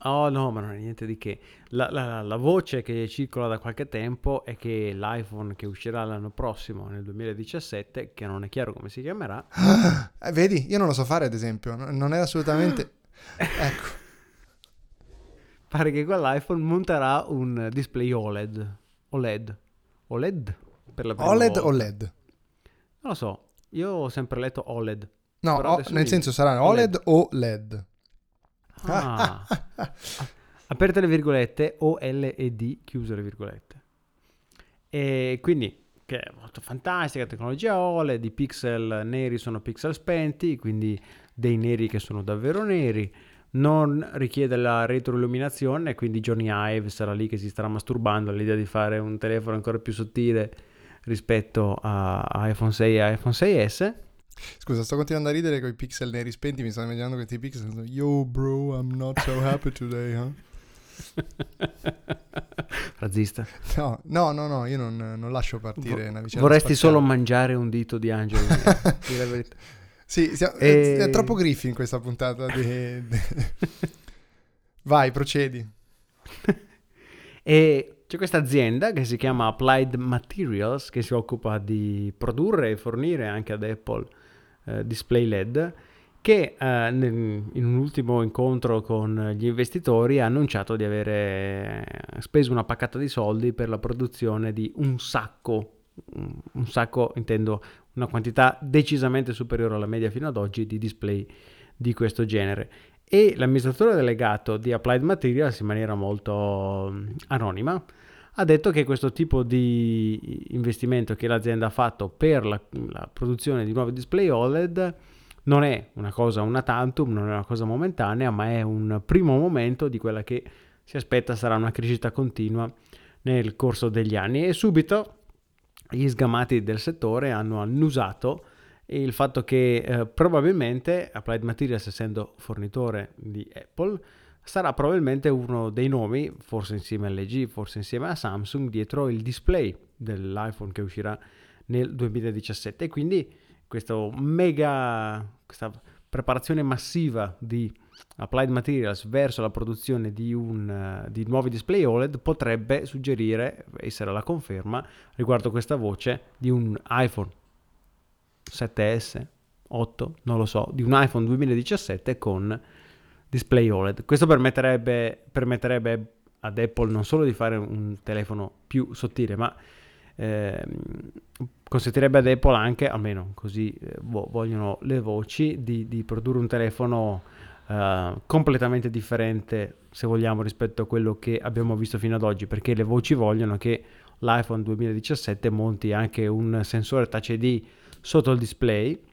Oh no, ma non è niente di che. La, la, la voce che circola da qualche tempo è che l'iPhone che uscirà l'anno prossimo, nel duemiladiciassette, che non è chiaro come si chiamerà. Ah, vedi, io non lo so fare, ad esempio. Non è assolutamente... Ecco. Pare che quell'iPhone monterà un display O L E D. O L E D. O L E D? Per la prima O L E D volta. O L E D? Non lo so. Io ho sempre letto O L E D. No, o, nel senso saranno OLED, OLED o LED. Ah. Aperte le virgolette, O L E D, chiuse le virgolette. E quindi, che è molto fantastica, tecnologia OLED, i pixel neri sono pixel spenti, quindi dei neri che sono davvero neri. Non richiede la retroilluminazione, quindi Johnny Ive sarà lì che si starà masturbando all'idea di fare un telefono ancora più sottile rispetto a iPhone sei e iPhone sei S. Scusa, sto continuando a ridere con i pixel neri spenti, mi stanno immaginando questi pixel. Yo bro, I'm not so happy today, huh? Razzista? No, no, no, no, io non, non lascio partire Vo- una vicenda. Vorresti spaziale. Solo mangiare un dito di angelo. Di la verità. Sì, siamo, e... è troppo griffi in questa puntata di... Vai, procedi. E c'è questa azienda che si chiama Applied Materials, che si occupa di produrre e fornire anche ad Apple eh, display L E D, che eh, nel, in un ultimo incontro con gli investitori ha annunciato di avere speso una paccata di soldi per la produzione di un sacco, un sacco intendo una quantità decisamente superiore alla media fino ad oggi di display di questo genere. E l'amministratore delegato di Applied Materials, in maniera molto anonima, ha detto che questo tipo di investimento che l'azienda ha fatto per la, la produzione di nuovi display OLED non è una cosa una tantum, non è una cosa momentanea, ma è un primo momento di quella che si aspetta sarà una crescita continua nel corso degli anni. E subito gli sgamati del settore hanno annusato il fatto che eh, probabilmente Applied Materials, essendo fornitore di Apple, sarà probabilmente uno dei nomi, forse insieme all'L G, forse insieme a Samsung, dietro il display dell'iPhone che uscirà nel duemiladiciassette. E quindi questo mega, questa preparazione massiva di Applied Materials verso la produzione di, un, uh, di nuovi display OLED potrebbe suggerire, essere la conferma riguardo questa voce di un iPhone sette S, otto, non lo so, di un iPhone duemiladiciassette con display OLED. Questo permetterebbe, permetterebbe ad Apple non solo di fare un telefono più sottile, ma eh, consentirebbe ad Apple anche, almeno così eh, vogliono le voci, di, di produrre un telefono Uh, completamente differente, se vogliamo, rispetto a quello che abbiamo visto fino ad oggi, perché le voci vogliono che l'iPhone duemiladiciassette monti anche un sensore Touch I D sotto il display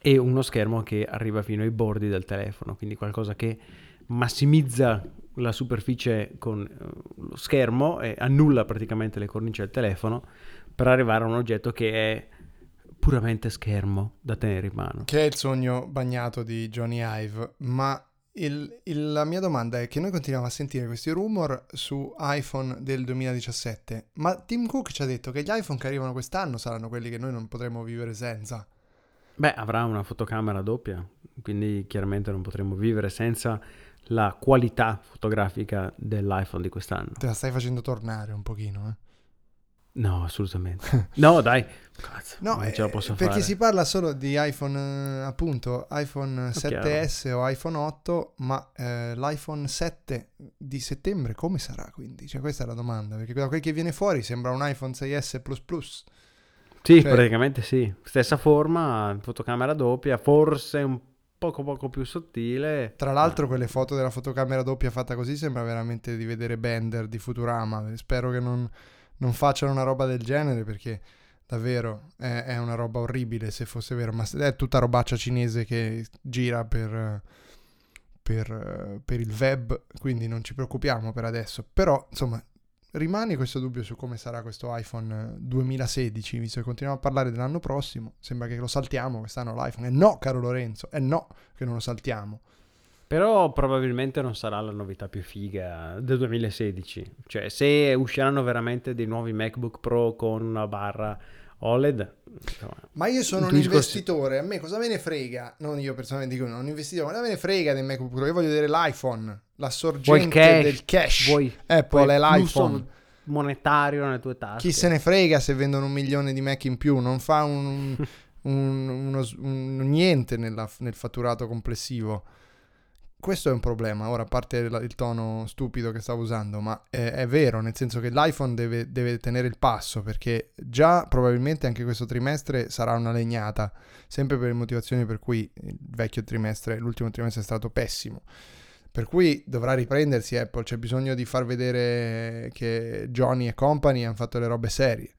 e uno schermo che arriva fino ai bordi del telefono, quindi qualcosa che massimizza la superficie con lo schermo e annulla praticamente le cornici del telefono per arrivare a un oggetto che è puramente schermo da tenere in mano. Che è il sogno bagnato di Johnny Ive, ma il, il, la mia domanda è che noi continuiamo a sentire questi rumor su iPhone del duemiladiciassette, ma Tim Cook ci ha detto che gli iPhone che arrivano quest'anno saranno quelli che noi non potremo vivere senza. Beh, avrà una fotocamera doppia, quindi chiaramente non potremo vivere senza la qualità fotografica dell'iPhone di quest'anno. Te la stai facendo tornare un pochino, eh? No, assolutamente. No, dai. Cazzo, no, non ce la posso perché fare. Si parla solo di iPhone, appunto, iPhone sette S o iPhone otto, ma eh, l'iPhone sette di settembre come sarà, quindi? Cioè, questa è la domanda, perché da quel che viene fuori sembra un iPhone sei S plus plus. Sì, cioè... praticamente sì. Stessa forma, fotocamera doppia, forse un poco poco più sottile. Tra l'altro ah. quelle foto della fotocamera doppia fatta così sembra veramente di vedere Bender di Futurama. Spero che non... non facciano una roba del genere, perché davvero è, è una roba orribile se fosse vero, ma è tutta robaccia cinese che gira per, per, per il web, quindi non ci preoccupiamo per adesso. Però, insomma, rimane questo dubbio su come sarà questo iPhone duemilasedici, visto che continuiamo a parlare dell'anno prossimo, sembra che lo saltiamo quest'anno l'iPhone. E no, caro Lorenzo, è no che non lo saltiamo. Però probabilmente non sarà la novità più figa del duemilasedici. Cioè, se usciranno veramente dei nuovi MacBook Pro con una barra OLED... Insomma, ma io sono un investitore, così. A me cosa me ne frega? Non io personalmente dico, non un investitore, ma me ne frega del MacBook Pro. Io voglio vedere l'iPhone, la sorgente cash, del cash. Vuoi, Apple vuoi è l'iPhone. Monetario nelle tue tasche. Chi se ne frega se vendono un milione di Mac in più? Non fa un, un, uno, un niente nella, nel fatturato complessivo. questo è un problema. Ora, a parte il tono stupido che stavo usando, ma è, è vero, nel senso che l'iPhone deve, deve tenere il passo, perché già probabilmente anche questo trimestre sarà una legnata, sempre per le motivazioni per cui il vecchio trimestre, l'ultimo trimestre è stato pessimo. Per cui dovrà riprendersi Apple, c'è bisogno di far vedere che Johnny e company hanno fatto le robe serie.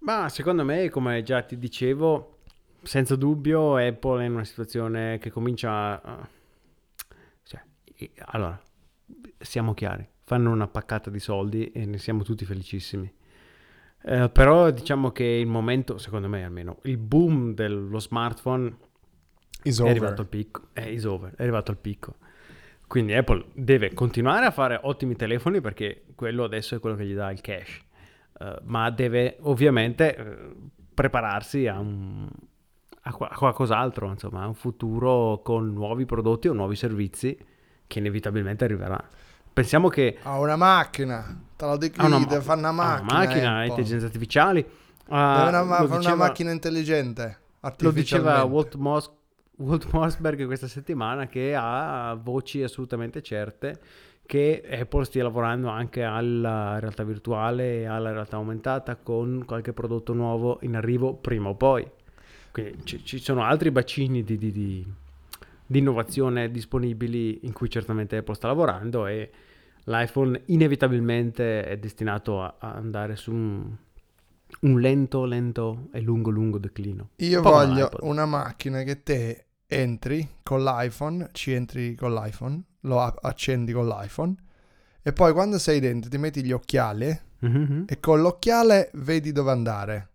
Ma secondo me, come già ti dicevo, senza dubbio Apple è in una situazione che comincia a... cioè, allora, siamo chiari, fanno una paccata di soldi e ne siamo tutti felicissimi. Eh, però diciamo che il momento, secondo me almeno, il boom dello smartphone is è arrivato al picco. È, is over, è arrivato al picco. Quindi Apple deve continuare a fare ottimi telefoni, perché quello adesso è quello che gli dà il cash. Uh, ma deve ovviamente uh, prepararsi a, un, a, qu- a qualcos'altro, insomma, a un futuro con nuovi prodotti o nuovi servizi che inevitabilmente arriverà. Pensiamo che a una macchina, te lo dico, una, deve fare una macchina, una macchina, eh, intelligenze artificiali, uh, una, ma- diceva, una macchina intelligente artificialmente. Lo diceva Walt, Mos- Walt Mossberg questa settimana, che ha voci assolutamente certe che Apple stia lavorando anche alla realtà virtuale e alla realtà aumentata, con qualche prodotto nuovo in arrivo prima o poi. Quindi ci, ci sono altri bacini di, di, di, di innovazione disponibili in cui certamente Apple sta lavorando, e l'iPhone inevitabilmente è destinato a, a andare su un, un lento lento e lungo lungo declino. Io voglio una macchina che te entri con l'iPhone, ci entri con l'iPhone, lo accendi con l'iPhone, e poi quando sei dentro ti metti gli occhiali, mm-hmm, e con l'occhiale vedi dove andare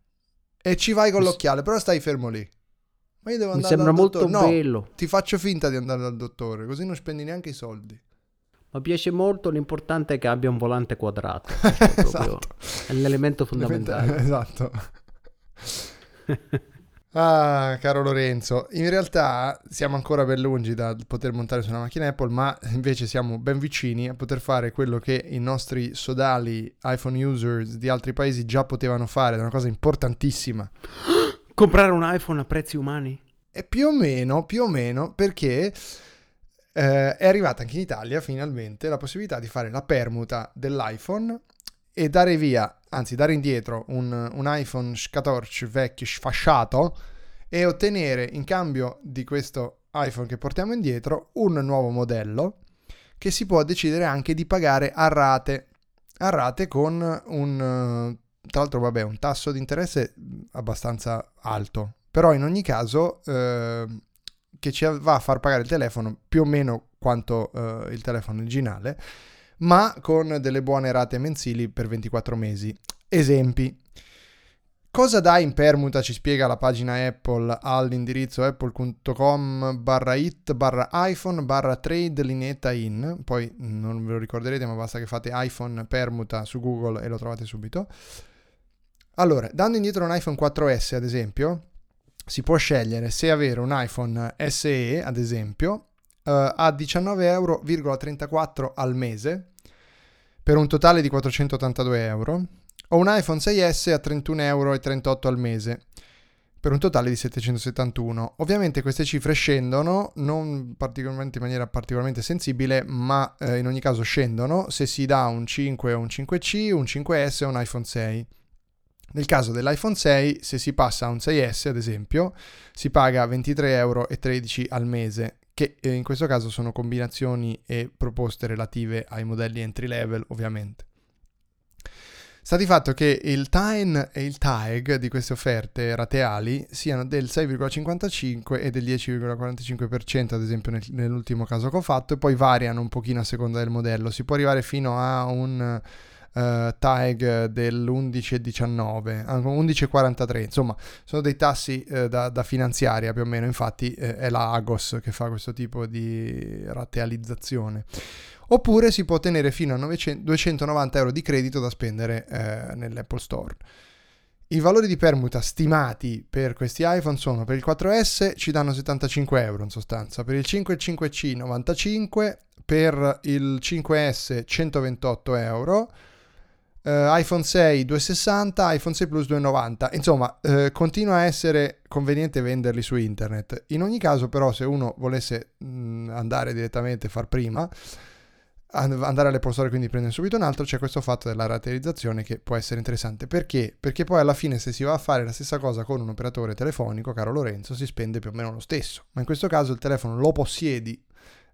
e ci vai con l'occhiale, però stai fermo lì. Ma io devo andare, mi sembra dal molto dottore. Bello. No, ti faccio finta di andare dal dottore, così non spendi neanche i soldi. Mi piace molto, l'importante è che abbia un volante quadrato. Esatto. È l'elemento fondamentale. Esatto. Ah, caro Lorenzo, in realtà siamo ancora ben lungi da poter montare su una macchina Apple, ma invece siamo ben vicini a poter fare quello che i nostri sodali iPhone users di altri paesi già potevano fare, è una cosa importantissima. Comprare un iPhone a prezzi umani? E più o meno, più o meno, perché eh, è arrivata anche in Italia finalmente la possibilità di fare la permuta dell'iPhone e dare via, anzi dare indietro un, un iPhone quattordici vecchio sfasciato e ottenere in cambio di questo iPhone che portiamo indietro un nuovo modello che si può decidere anche di pagare a rate, a rate con un, tra l'altro vabbè, un tasso di interesse abbastanza alto, però in ogni caso eh, che ci va a far pagare il telefono più o meno quanto eh, il telefono originale, ma con delle buone rate mensili per ventiquattro mesi. Esempi. Cosa dai in permuta? Ci spiega la pagina Apple all'indirizzo apple punto com barra it barra iPhone barra trade lineetta in. Poi non ve lo ricorderete, ma basta che fate iPhone permuta su Google e lo trovate subito. Allora, dando indietro un iPhone quattro S ad esempio, si può scegliere se avere un iPhone S E ad esempio a diciannove virgola trentaquattro euro al mese per un totale di quattrocentottantadue euro, o un iPhone sei S a trentuno virgola trentotto euro al mese per un totale di settecentosettantuno. Ovviamente queste cifre scendono non particolarmente in maniera particolarmente sensibile, ma eh, in ogni caso scendono se si dà un cinque o un cinque C, un cinque S o un iPhone sei. Nel caso dell'iPhone sei, se si passa a un sei S ad esempio, si paga ventitré virgola tredici euro al mese, che in questo caso sono combinazioni e proposte relative ai modelli entry level, ovviamente. Sta di fatto che il T A I N e il T A E G di queste offerte rateali siano del sei virgola cinquantacinque e del dieci virgola quarantacinque per cento, ad esempio nel, nell'ultimo caso che ho fatto, e poi variano un pochino a seconda del modello. Si può arrivare fino a un uh, T A E G dell'undici virgola diciannove, undici virgola quarantatré, insomma sono dei tassi uh, da, da finanziaria più o meno, infatti uh, è la Agos che fa questo tipo di ratealizzazione. Oppure si può ottenere fino a duecentonovanta euro di credito da spendere eh, nell'Apple Store. I valori di permuta stimati per questi iPhone sono: per il quattro S ci danno settantacinque euro in sostanza, per il cinque e cinque C novantacinque, per il cinque S centoventotto euro, Uh, iPhone sei duecentosessanta, iPhone sei Plus duecentonovanta. Insomma, uh, continua a essere conveniente venderli su internet. In ogni caso, però, se uno volesse mh, andare direttamente, far prima, and- andare alle postore, quindi prendere subito un altro, c'è questo fatto della rateizzazione che può essere interessante. Perché? Perché poi alla fine, se si va a fare la stessa cosa con un operatore telefonico, caro Lorenzo, si spende più o meno lo stesso. Ma in questo caso il telefono lo possiedi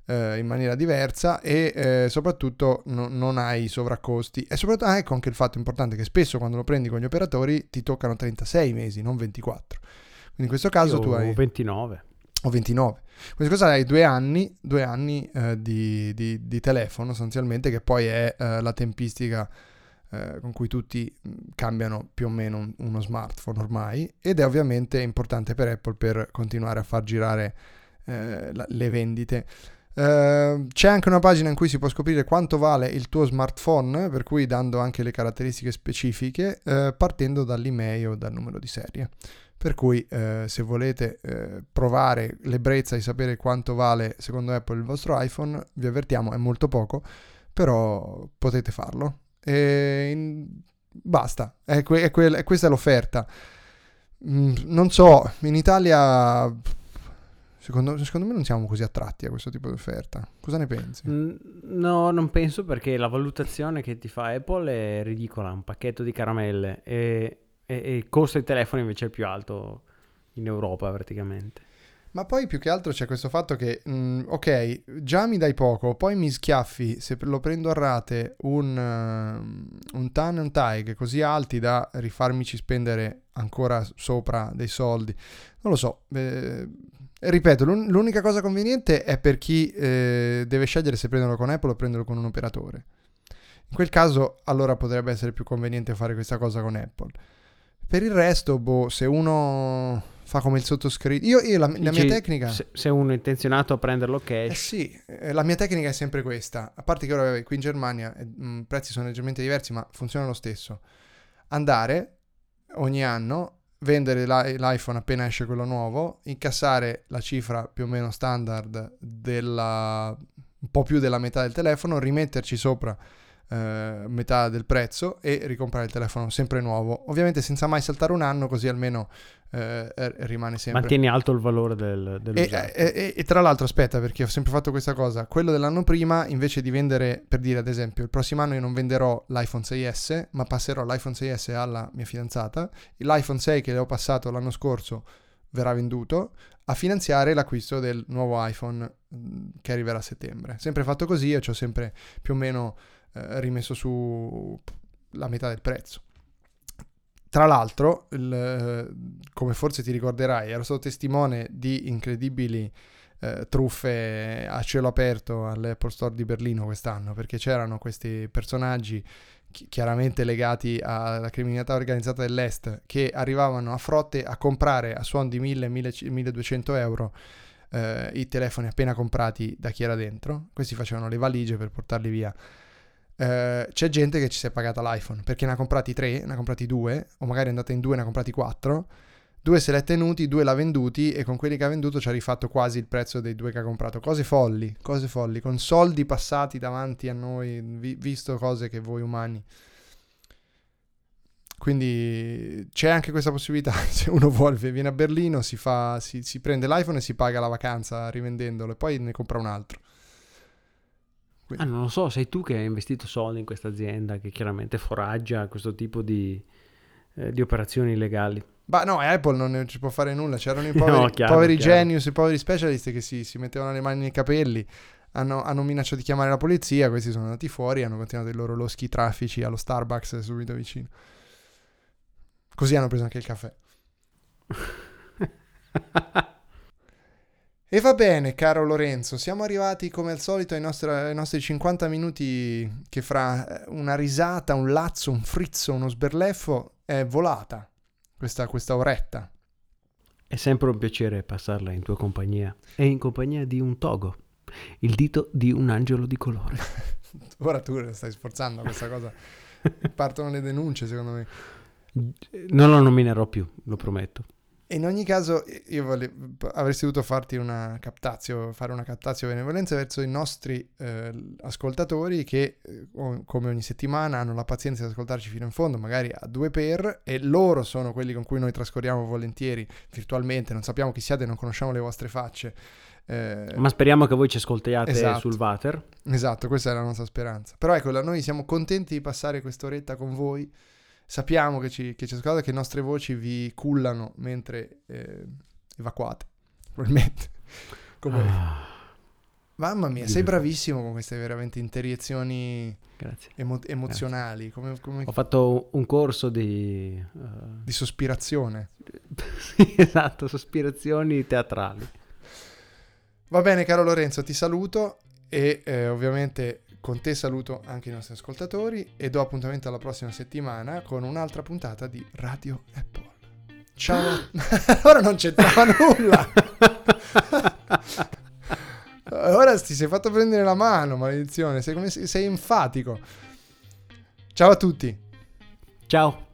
in maniera diversa e eh, soprattutto no, non hai sovraccosti. E soprattutto ah, ecco anche il fatto importante che spesso quando lo prendi con gli operatori ti toccano trentasei mesi, non ventiquattro. Quindi in questo caso Io tu hai ventinove o ventinove. Quindi cosa hai? Due anni, due anni eh, di, di, di telefono sostanzialmente, che poi è eh, la tempistica eh, con cui tutti cambiano più o meno un, uno smartphone ormai, ed è ovviamente importante per Apple per continuare a far girare eh, la, le vendite. Uh, c'è anche una pagina in cui si può scoprire quanto vale il tuo smartphone, per cui dando anche le caratteristiche specifiche uh, partendo dall'email o dal numero di serie, per cui uh, se volete uh, provare l'ebbrezza di sapere quanto vale secondo Apple il vostro iPhone, vi avvertiamo, è molto poco, però potete farlo e in... basta, è que- è que- questa è l'offerta. Mm, non so, in Italia Secondo, secondo me non siamo così attratti a questo tipo di offerta. Cosa ne pensi? No, non penso, perché la valutazione che ti fa Apple è ridicola, un pacchetto di caramelle, e, e, e il costo dei telefoni invece è più alto in Europa praticamente. Ma poi più che altro c'è questo fatto che, mh, ok, già mi dai poco, poi mi schiaffi, se lo prendo a rate, un, uh, un T A N e un T A E G così alti da rifarmici spendere ancora sopra dei soldi. Non lo so, eh, ripeto, l'un- l'unica cosa conveniente è per chi eh, deve scegliere se prenderlo con Apple o prenderlo con un operatore. In quel caso allora potrebbe essere più conveniente fare questa cosa con Apple. Per il resto, boh, se uno fa come il sottoscritto, io, io la, la mia tecnica, se, se uno è intenzionato a prenderlo cash, eh sì, eh, la mia tecnica è sempre questa, a parte che ora qui in Germania i eh, prezzi sono leggermente diversi ma funziona lo stesso: andare ogni anno, vendere l'iPhone appena esce quello nuovo, incassare la cifra più o meno standard della, un po' più della metà del telefono, rimetterci sopra eh, metà del prezzo e ricomprare il telefono sempre nuovo, ovviamente senza mai saltare un anno, così almeno eh, rimane sempre, mantieni alto il valore del, dell'usato. E, e, e tra l'altro, aspetta, perché ho sempre fatto questa cosa, quello dell'anno prima, invece di vendere, per dire ad esempio il prossimo anno io non venderò l'iPhone sei S ma passerò l'iPhone sei S alla mia fidanzata, l'iPhone sei che le ho passato l'anno scorso verrà venduto a finanziare l'acquisto del nuovo iPhone che arriverà a settembre. Sempre fatto così, e ci ho sempre più o meno eh, rimesso su la metà del prezzo. Tra l'altro, il, come forse ti ricorderai, ero stato testimone di incredibili eh, truffe a cielo aperto all'Apple Store di Berlino quest'anno, perché c'erano questi personaggi chi- chiaramente legati alla criminalità organizzata dell'Est che arrivavano a frotte a comprare a suon di mille, milleduecento euro eh, i telefoni appena comprati da chi era dentro. Questi facevano le valigie per portarli via. Uh, c'è gente che ci si è pagata l'iPhone perché ne ha comprati tre, ne ha comprati due, o magari è andata in due e ne ha comprati quattro, due se l'è tenuti, due l'ha venduti, e con quelli che ha venduto ci ha rifatto quasi il prezzo dei due che ha comprato. Cose folli, cose folli, con soldi passati davanti a noi, vi- visto cose che voi umani. Quindi c'è anche questa possibilità, se uno vuole viene a Berlino, si, fa, si, si prende l'iPhone e si paga la vacanza rivendendolo e poi ne compra un altro. Ah, non lo so, sei tu che hai investito soldi in questa azienda che chiaramente foraggia questo tipo di, eh, di operazioni illegali. Ma no, Apple non ne ci può fare nulla, c'erano i poveri, no, chiaro, poveri chiaro. genius, i poveri specialist che si, si mettevano le mani nei capelli, hanno, hanno minacciato di chiamare la polizia, questi sono andati fuori, hanno continuato i loro loschi traffici allo Starbucks subito vicino. Così hanno preso anche il caffè. E va bene, caro Lorenzo, siamo arrivati come al solito ai nostri, ai nostri cinquanta minuti che fra una risata, un lazzo, un frizzo, uno sberleffo è volata questa, questa oretta. È sempre un piacere passarla in tua compagnia e in compagnia di un togo, il dito di un angelo di colore. Ora tu stai sforzando questa cosa, partono le denunce secondo me. Non lo nominerò più, lo prometto. In ogni caso, io volevo, avresti dovuto farti una captazio, fare una captazio benevolenza verso i nostri eh, ascoltatori che, eh, come ogni settimana, hanno la pazienza di ascoltarci fino in fondo, magari a due per, e loro sono quelli con cui noi trascorriamo volentieri virtualmente, non sappiamo chi siate, non conosciamo le vostre facce. Eh, Ma speriamo che voi ci ascoltiate, esatto, sul water. Esatto, questa è la nostra speranza. Però ecco, noi siamo contenti di passare quest'oretta con voi. Sappiamo che ci, che ci ascoltate, che le nostre voci vi cullano mentre eh, evacuate, probabilmente. Come... Ah. Mamma mia, sei bravissimo con queste veramente interiezioni emo- emozionali. Come, come... Ho fatto un corso di... Uh... Di sospirazione. Sì, esatto, sospirazioni teatrali. Va bene, caro Lorenzo, ti saluto e eh, ovviamente... Con te saluto anche i nostri ascoltatori e do appuntamento alla prossima settimana con un'altra puntata di Radio Apple. Ciao! Ora non c'entrava nulla! Ora ti sei fatto prendere la mano, maledizione, sei, come, sei enfatico. Ciao a tutti! Ciao!